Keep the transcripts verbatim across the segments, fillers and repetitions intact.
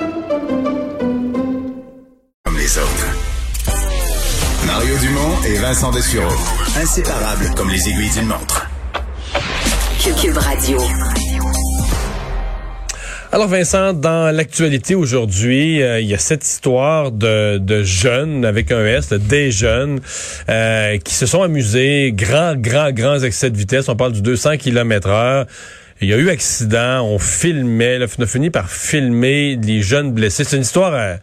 Comme les autres. Mario Dumont et Vincent Desuraux, inséparables comme les aiguilles d'une montre. Qube Radio. Alors Vincent, dans l'actualité aujourd'hui, euh, il y a cette histoire de, de jeunes, avec un S, des jeunes, euh, qui se sont amusés, grands, grands, grands excès de vitesse, on parle du deux cents kilomètres heure. Il y a eu accident, on filmait, là, on a fini par filmer les jeunes blessés. C'est une histoire euh,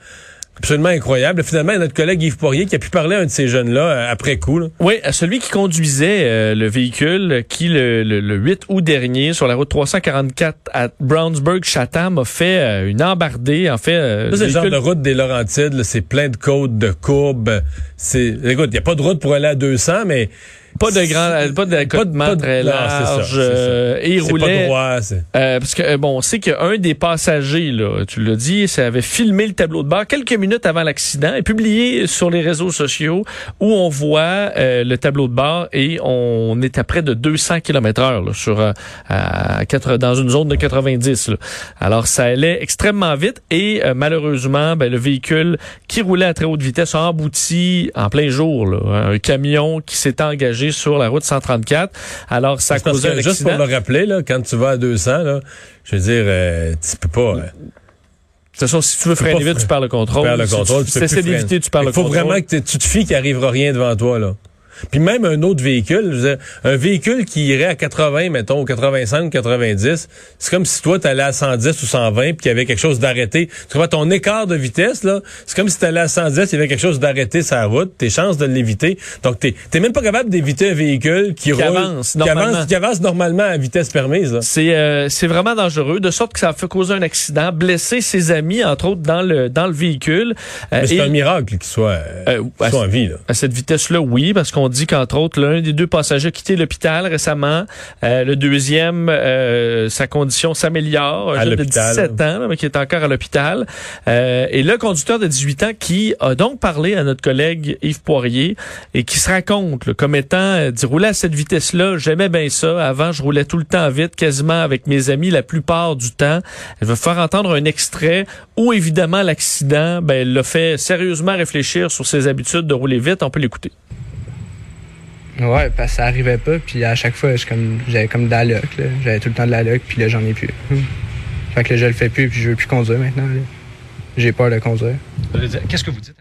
absolument incroyable. Finalement, il y a notre collègue Yves Poirier qui a pu parler à un de ces jeunes-là euh, après coup. Là. Oui, à celui qui conduisait euh, le véhicule qui, le, le, le huit août dernier, sur la route trois cent quarante-quatre à Brownsburg-Chatham, a fait euh, une embardée. En fait, euh, ça, c'est le véhicule... genre de route des Laurentides. Là, c'est plein de côtes, de courbes. C'est... Écoute, il n'y a pas de route pour aller à deux cents, mais... Pas de grand, pas de accotement très large. C'est ça, euh, c'est ça. Et il c'est roulait. Pas droit, c'est... Euh, parce que bon, on sait qu'un des passagers, là, tu l'as dit, ça avait filmé le tableau de bord quelques minutes avant l'accident et publié sur les réseaux sociaux où on voit euh, le tableau de bord et on est à près de deux cents kilomètres heure là, sur euh, à quatre dans une zone de quatre-vingt-dix. Là. Alors ça allait extrêmement vite et euh, malheureusement, ben, le véhicule qui roulait à très haute vitesse a embouti en plein jour là, un camion qui s'est engagé sur la route cent trente-quatre. Alors, ça cause un juste pour le rappeler, là, quand tu vas à deux cents, là, je veux dire, euh, tu peux pas... Euh, de toute façon, si tu veux freiner vite, fre- tu perds le contrôle. Tu perds le contrôle. Si tu essaies d'éviter, tu perds le contrôle. Il faut vraiment que tu te fies qu'il n'arrivera rien devant toi, là. Puis même un autre véhicule, je veux dire, un véhicule qui irait à quatre-vingts, mettons, ou quatre-vingt-cinq, quatre-vingt-dix, c'est comme si toi, t'allais à cent dix ou cent vingt, puis qu'il y avait quelque chose d'arrêté. Tu vois, ton écart de vitesse, là, c'est comme si t'allais à cent dix, il y avait quelque chose d'arrêté sur la route, tes chances de l'éviter. Donc, t'es, t'es même pas capable d'éviter un véhicule qui, qui roule, avance, qui, avance, qui avance normalement à vitesse permise. Là. C'est, euh, c'est vraiment dangereux, de sorte que ça a fait causer un accident, blesser ses amis, entre autres, dans le, dans le véhicule. Euh, Mais c'est et, un miracle qu'il soit, euh, qu'il soit à, en vie, là. À cette vitesse-là, oui, parce qu'on On dit qu'entre autres, l'un des deux passagers a quitté l'hôpital récemment. Euh, le deuxième, euh, sa condition s'améliore. Un jeune de dix-sept ans, mais qui est encore à l'hôpital. Euh, et le conducteur de dix-huit ans qui a donc parlé à notre collègue Yves Poirier et qui se raconte là, comme étant, euh, dit, rouler à cette vitesse-là, j'aimais bien ça. Avant, je roulais tout le temps vite, quasiment avec mes amis la plupart du temps. Je vais faire entendre un extrait où, évidemment, l'accident ben, l'a fait sérieusement réfléchir sur ses habitudes de rouler vite. On peut l'écouter. Ouais, parce que ça arrivait pas, puis à chaque fois, je, comme, j'avais comme de la loque, là. J'avais tout le temps de la loque, puis là, j'en ai plus. Hum. Fait que là, je le fais plus, puis je veux plus conduire maintenant, là. J'ai peur de conduire. Qu'est-ce que vous dites?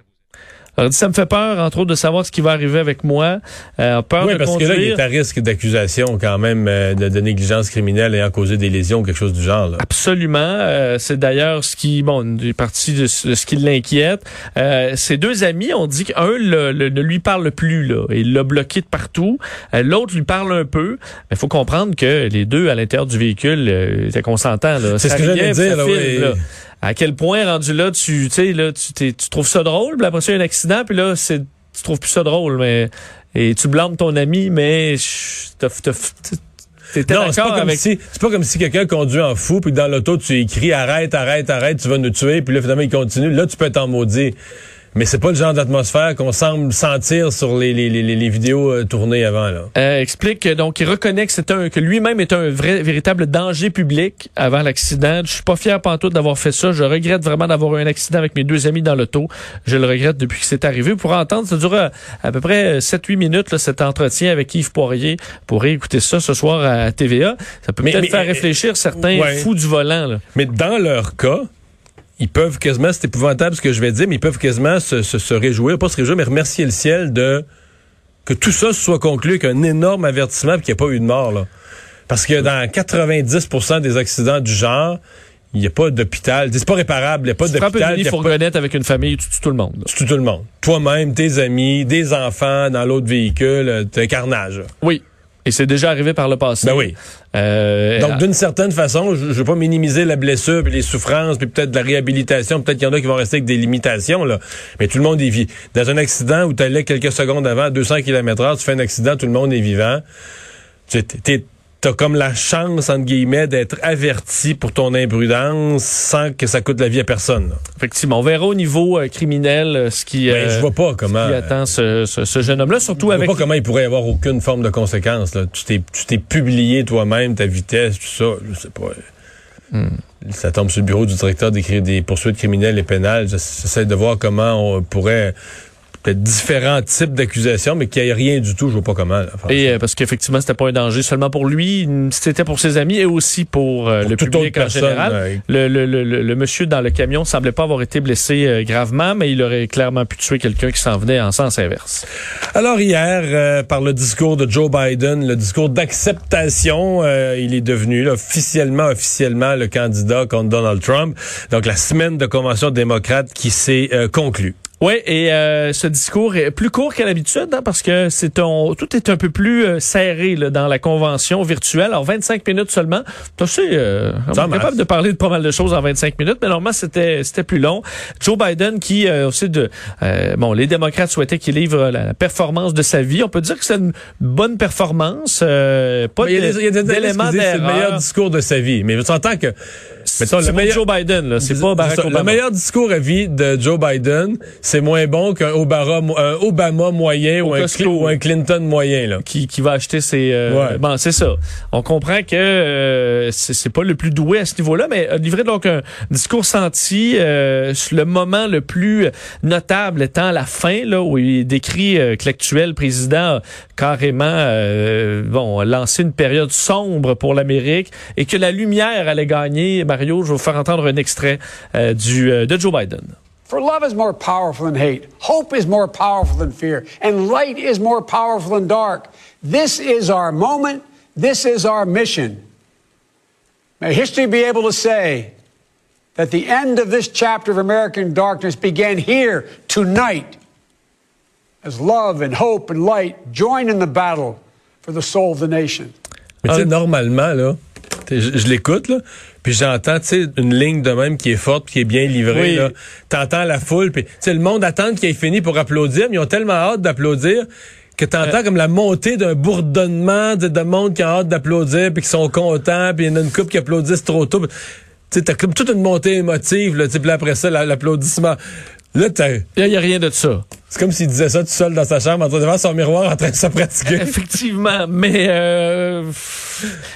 Alors, ça me fait peur, entre autres, de savoir ce qui va arriver avec moi. Euh, peur oui, de parce conduire. Que là, il est à risque d'accusation quand même euh, de, de négligence criminelle ayant causé des lésions ou quelque chose du genre. Là. Absolument. Euh, c'est d'ailleurs ce qui, bon, est partie de ce qui l'inquiète. Euh, ses deux amis ont dit qu'un le, le, ne lui parle plus, là. Il l'a bloqué de partout. Euh, l'autre lui parle un peu. Il faut comprendre que les deux, à l'intérieur du véhicule, euh, étaient consentants. Là. C'est ça ce que j'allais dire. Là, filme, oui. là. À quel point, rendu là, tu sais, là, tu, t'es, tu trouves ça drôle, puis après ça, il y a un accident, puis là, c'est, tu trouves plus ça drôle, mais, et tu blâmes ton ami, mais, t'as, t'as, t'as, t'étais non, d'accord c'est avec... si, c'est pas comme si quelqu'un conduit en fou, puis dans l'auto, tu écris, arrête, arrête, arrête, tu vas nous tuer, puis là, finalement, il continue. Là, tu peux t'en maudire. Mais c'est pas le genre d'atmosphère qu'on semble sentir sur les, les, les, les vidéos tournées avant, là. Euh, explique, donc, il reconnaît que c'est un, que lui-même est un vrai, véritable danger public avant l'accident. Je suis pas fier pantoute d'avoir fait ça. Je regrette vraiment d'avoir eu un accident avec mes deux amis dans l'auto. Je le regrette depuis que c'est arrivé. Pour entendre, ça dure à, à peu près sept à huit minutes, là, cet entretien avec Yves Poirier. Pour réécouter ça ce soir à T V A. Ça peut mais, peut-être mais, faire euh, réfléchir certains ouais. fous du volant, là. Mais dans leur cas, ils peuvent quasiment, c'est épouvantable ce que je vais dire, mais ils peuvent quasiment se, se, se réjouir, pas se réjouir, mais remercier le ciel de que tout ça se soit conclu qu'un énorme avertissement et qu'il n'y ait pas eu de mort. Là. Parce que dans quatre-vingt-dix pour cent des accidents du genre, il n'y a pas d'hôpital. C'est pas réparable, il n'y a pas tu d'hôpital. Tu frappes une fourgonnette avec une famille, tu tues tout le monde. Là. Tu tues tout le monde. Toi-même, tes amis, des enfants dans l'autre véhicule, t'as un carnage. Là. Oui. Et c'est déjà arrivé par le passé. Ben oui. Euh, Donc, d'une certaine façon, je ne veux pas minimiser la blessure, puis les souffrances, puis peut-être de la réhabilitation. Peut-être qu'il y en a qui vont rester avec des limitations, là. Mais tout le monde y vit. Dans un accident où tu allais quelques secondes avant, à deux cents kilomètres heure, tu fais un accident, tout le monde est vivant. Tu as comme la chance, entre guillemets, d'être averti pour ton imprudence sans que ça coûte la vie à personne, là. Effectivement. On verra au niveau euh, criminel euh, ce qui, ben, euh, je vois pas comment, ce qui attend ce, ce, ce jeune homme-là. Surtout avec... Je vois pas comment il pourrait y avoir aucune forme de conséquence, là. Tu t'es, tu t'es publié toi-même, ta vitesse, tout ça. Je sais pas. Hmm. Ça tombe sur le bureau du directeur des, des poursuites criminelles et pénales. J'essaie de voir comment on pourrait... peut-être différents types d'accusations, mais qu'il n'y ait rien du tout, je vois pas comment. Là, et euh, parce qu'effectivement, c'était pas un danger seulement pour lui, c'était pour ses amis et aussi pour, euh, pour le public en général. Euh, le, le, le, le, le monsieur dans le camion semblait pas avoir été blessé euh, gravement, mais il aurait clairement pu tuer quelqu'un qui s'en venait en sens inverse. Alors hier, euh, par le discours de Joe Biden, le discours d'acceptation, euh, il est devenu là, officiellement, officiellement le candidat contre Donald Trump. Donc la semaine de convention démocrate qui s'est euh, conclue. Oui, et euh, ce discours est plus court qu'à l'habitude, hein, parce que c'est on, tout est un peu plus euh, serré là, dans la convention virtuelle. Alors, vingt-cinq minutes seulement. Tu sais, euh, on est capable de parler de pas mal de choses en vingt-cinq minutes, mais normalement, c'était c'était plus long. Joe Biden, qui euh, aussi de... Euh, bon, les démocrates souhaitaient qu'il livre la, la performance de sa vie. On peut dire que c'est une bonne performance. Euh, pas d'éléments d'erreur. C'est le meilleur discours de sa vie. Mais tu entends que... C'est, c'est le meilleur... Joe Biden, là. C'est pas Barack Obama. Le meilleur discours à vie de Joe Biden, c'est moins bon qu'un Obama, un Obama moyen ou un, Cl- ou un Clinton moyen, là. Qui, qui va acheter ses... Euh... Ouais. Bon, c'est ça. On comprend que euh, c'est, c'est pas le plus doué à ce niveau-là, mais a livré donc un discours senti. Euh, le moment le plus notable étant la fin, là, où il décrit euh, que l'actuel président a carrément euh, bon, lancé une période sombre pour l'Amérique et que la lumière allait gagner. Mario, je vais vous faire entendre un extrait euh, du, euh, de Joe Biden. For love is more powerful than hate. Hope is more powerful than fear. And light is more powerful than dark. This is our moment. This is our mission. May history be able to say that the end of this chapter of American darkness began here tonight as love and hope and light join in the battle for the soul of the nation. Mais tu sais, normalement, là, je, je l'écoute, là, puis j'entends, tu sais, une ligne de même qui est forte, puis qui est bien livrée, oui. Là. T'entends la foule, puis tu sais, le monde attend qu'il ait fini pour applaudir, mais ils ont tellement hâte d'applaudir que t'entends euh, comme la montée d'un bourdonnement de, de monde qui a hâte d'applaudir, puis qui sont contents, puis il y en a une couple qui applaudissent trop tôt. Tu sais, t'as comme toute une montée émotive, là, tu sais, puis après ça, la, l'applaudissement. Là, t'as... Là, y a rien de ça. C'est comme s'il disait ça tout seul dans sa chambre, en train de devant son miroir, en train de se pratiquer. Effectivement, mais euh,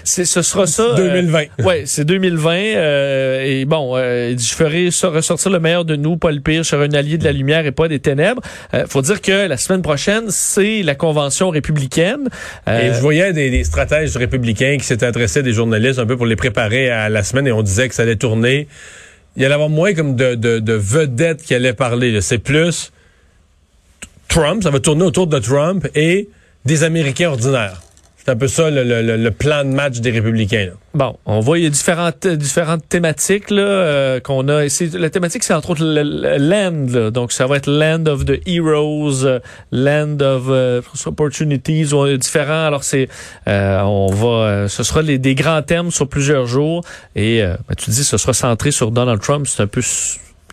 c'est, ce sera ça. deux mille vingt. Euh, ouais, c'est deux mille vingt. Euh, et bon, euh, je ferai ça, ressortir le meilleur de nous, pas le pire. Je serai un allié de la lumière et pas des ténèbres. Euh, faut dire que la semaine prochaine, c'est la convention républicaine. Euh, et je voyais des, des stratèges républicains qui s'étaient adressés à des journalistes un peu pour les préparer à la semaine, et on disait que ça allait tourner. Il allait avoir moins comme de, de, de vedettes qui allaient parler, là. C'est plus Trump, ça va tourner autour de Trump et des Américains ordinaires. C'est un peu ça le, le, le plan de match des Républicains, là. Bon, on voit il y a différentes différentes thématiques là euh, qu'on a. C'est, la thématique c'est entre autres le, le land, là. Donc ça va être land of the heroes, euh, land of euh, opportunities, ou différents. Alors c'est euh, on va, euh, ce sera les, des grands thèmes sur plusieurs jours. Et euh, ben, tu dis ce sera centré sur Donald Trump, c'est un peu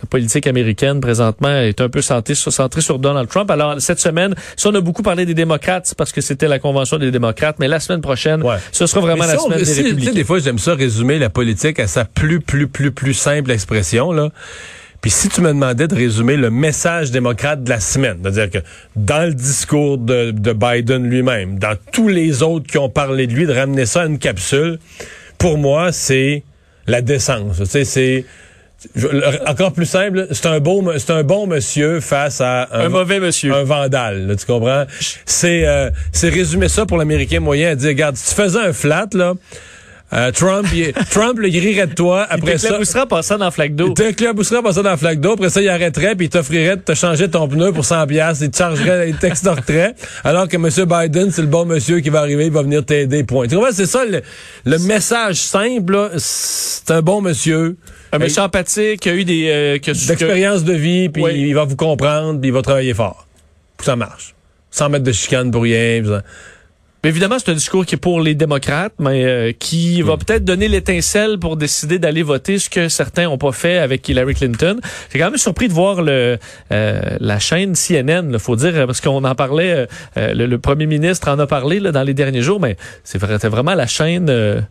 la politique américaine présentement est un peu centrée sur, centrée sur Donald Trump. Alors, cette semaine, si on a beaucoup parlé des démocrates, c'est parce que c'était la convention des démocrates, mais la semaine prochaine, ouais. ce sera vraiment mais la si semaine on, des si, républicains. Des fois, j'aime ça résumer la politique à sa plus, plus, plus, plus simple expression, là. Puis si tu me demandais de résumer le message démocrate de la semaine, c'est-à-dire que dans le discours de, de Biden lui-même, dans tous les autres qui ont parlé de lui, de ramener ça à une capsule, pour moi, c'est la décence. Tu sais, c'est... Je, encore plus simple, c'est un beau, c'est un bon monsieur face à un, un mauvais monsieur, un vandale. Là, tu comprends? C'est, euh, c'est résumer ça pour l'Américain moyen à dire, regarde, si tu faisais un flat là, euh, Trump, il, Trump, le rirait de toi. Après il t'éclaboussera en passant dans la flaque d'eau. Il t'éclaboussera en passant dans la flaque d'eau. Après ça, il arrêterait puis il t'offrirait de te changer ton pneu pour cent piastres. Il te chargerait, il t'extorquerait. Alors que M. Biden, c'est le bon monsieur qui va arriver, il va venir t'aider. Point. Tu comprends? C'est ça le, le message simple. Là, c'est un bon monsieur. Un méchant empathique, qui a eu des... Euh, que, d'expérience que... de vie, puis oui. il va vous comprendre, puis il va travailler fort. Ça marche. Sans mettre de chicane pour rien. Pis ça... Mais évidemment, c'est un discours qui est pour les démocrates, mais euh, qui mmh. va peut-être donner l'étincelle pour décider d'aller voter, ce que certains ont pas fait avec Hillary Clinton. J'ai quand même surpris de voir le euh, la chaîne C N N, il faut dire, parce qu'on en parlait, euh, le, le premier ministre en a parlé là, dans les derniers jours, mais c'est vrai, c'était vraiment la chaîne... Euh,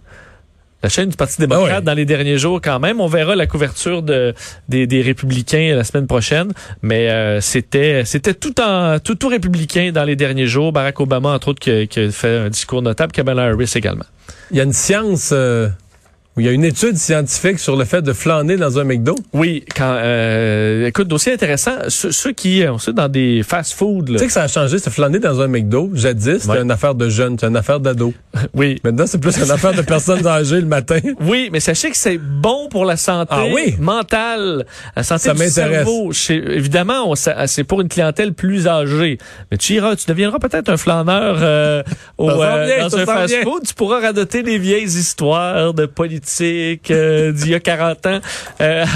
La chaîne du Parti démocrate ah ouais. dans les derniers jours quand même. On verra la couverture de, des, des républicains la semaine prochaine. Mais euh, c'était c'était tout en tout, tout républicain dans les derniers jours. Barack Obama, entre autres, qui, qui a fait un discours notable. Kamala Harris également. Il y a une science... Euh Il y a une étude scientifique sur le fait de flâner dans un McDo. Oui, quand euh, écoute, dossier intéressant. Ceux, ceux qui sont dans des fast-food. Tu sais que ça a changé, c'est flâner dans un McDo. Jadis, c'était ouais. une affaire de jeunes, c'était une affaire d'ados. Oui. Maintenant, c'est plus une affaire de personnes âgées le matin. Oui, mais sachez que c'est bon pour la santé ah, oui. mentale, la santé ça du cerveau. Chez, évidemment, on, ça, c'est pour une clientèle plus âgée. Mais tu iras, tu deviendras peut-être un flâneur euh, au, euh, bien, dans un fast-food. Tu pourras radoter les vieilles histoires de politique. Euh, d'il y a quarante ans. Euh,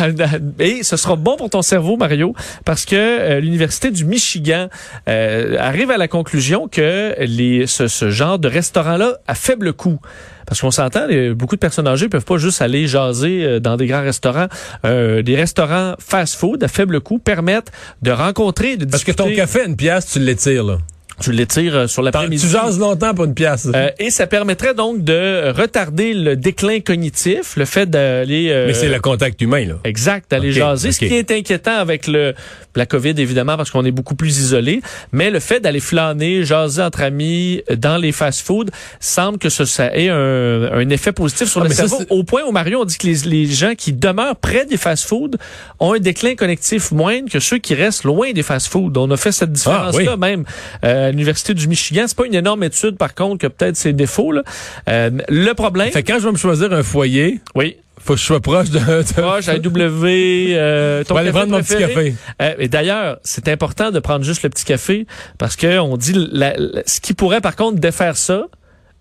et ce sera bon pour ton cerveau, Mario, parce que euh, l'Université du Michigan euh, arrive à la conclusion que les, ce, ce genre de restaurant-là à faible coût. Parce qu'on s'entend, les, beaucoup de personnes âgées peuvent pas juste aller jaser euh, dans des grands restaurants. Euh, des restaurants fast-food à faible coût permettent de rencontrer, de discuter. Parce que ton café, une pièce, tu l'étires, là. Tu l'étires sur l'après-midi. Tu jases longtemps pour une pièce. Euh, et ça permettrait donc de retarder le déclin cognitif, le fait d'aller... Euh, Mais c'est le contact humain, là. Exact, d'aller okay, jaser. Okay. Ce qui est inquiétant avec le la COVID, évidemment, parce qu'on est beaucoup plus isolé. Mais le fait d'aller flâner, jaser entre amis dans les fast-foods, semble que ça, ça ait un, un effet positif sur ah, le cerveau. Ça, au point où, Mario, on dit que les, les gens qui demeurent près des fast-foods ont un déclin cognitif moindre que ceux qui restent loin des fast-foods. On a fait cette différence-là ah, oui. même. Euh, à l'Université du Michigan. C'est pas une énorme étude, par contre, que peut-être ses défauts, là. Euh, le problème... Fait quand je vais me choisir un foyer... Oui. Faut que je sois proche de... de... Proche, A W, euh, ton aller prendre mon petit café. Euh, et d'ailleurs, c'est important de prendre juste le petit café, parce que on dit... La, la, ce qui pourrait, par contre, défaire ça,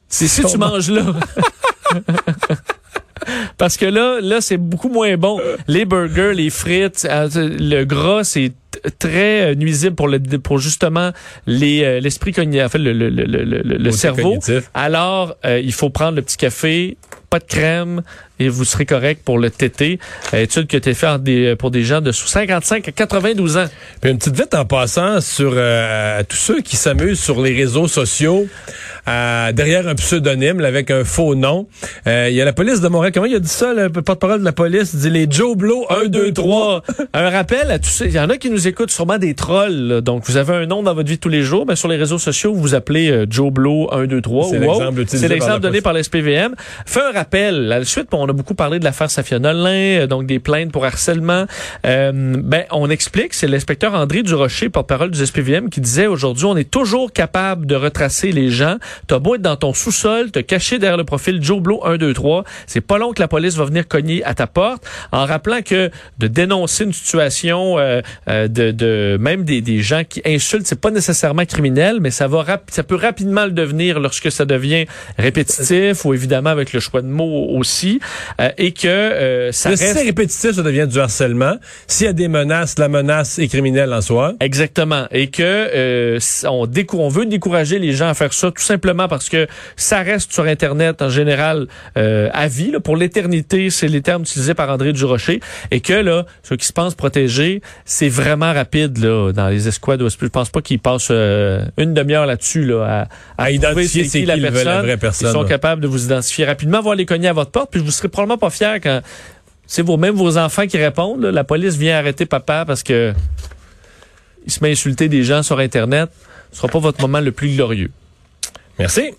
c'est si tu manges là. Parce que là, là, c'est beaucoup moins bon. Les burgers, les frites, le gras, c'est très nuisible pour le pour justement les l'esprit cognitif, en fait, le le le le, le cerveau. Cognitif. Alors, euh, il faut prendre le petit café, pas de crème, et vous serez correct pour le tété. Étude qui a été faite des, pour des gens de sous cinquante-cinq à quatre-vingt-douze ans. Puis une petite vite en passant sur euh, tous ceux qui s'amusent sur les réseaux sociaux euh, derrière un pseudonyme là, avec un faux nom. Il euh, y a la police de Montréal. Comment il a dit ça, le porte-parole de la police? Il dit les Joe Blow un, deux, trois. Un rappel à tous ceux. Il y en a qui nous écoutent sûrement des trolls. Là. Donc, vous avez un nom dans votre vie de tous les jours. Mais sur les réseaux sociaux, vous vous appelez euh, Joe Blow un, deux, trois. C'est wow. l'exemple, C'est l'exemple donné par la S P V M. Fait un rappel. À la suite, on a beaucoup parlé de l'affaire Safia Nolin, donc des plaintes pour harcèlement. Euh, ben, on explique, c'est l'inspecteur André Durocher, porte-parole du S P V M, qui disait aujourd'hui, on est toujours capable de retracer les gens. T'as beau être dans ton sous-sol, te cacher derrière le profil Joe Blow un, deux, trois. C'est pas long que la police va venir cogner à ta porte, en rappelant que de dénoncer une situation, euh, euh, de, de, même des, des gens qui insultent, c'est pas nécessairement criminel, mais ça va rap- ça peut rapidement le devenir lorsque ça devient répétitif, ou évidemment avec le choix de mots aussi. Euh, et que euh, ça reste... Si c'est répétitif, ça devient du harcèlement. S'il y a des menaces, la menace est criminelle en soi. Exactement. Et que euh, on, décou- on veut décourager les gens à faire ça, tout simplement parce que ça reste sur Internet, en général, euh, à vie. Là, pour l'éternité, c'est les termes utilisés par André Durocher. Et que là, ceux qui se pensent protégés, c'est vraiment rapide là, dans les escouades. Je pense pas qu'ils passent euh, une demi-heure là-dessus là, à, à, à identifier c'est qui, la, qui personne. La vraie personne. Ils sont là. Capables de vous identifier rapidement, voir les cogner à votre porte, puis vous serez probablement pas fier quand c'est vous même vos enfants qui répondent. Là, la police vient arrêter papa parce que il se met à insulter des gens sur Internet. Ce sera pas votre moment le plus glorieux. Merci.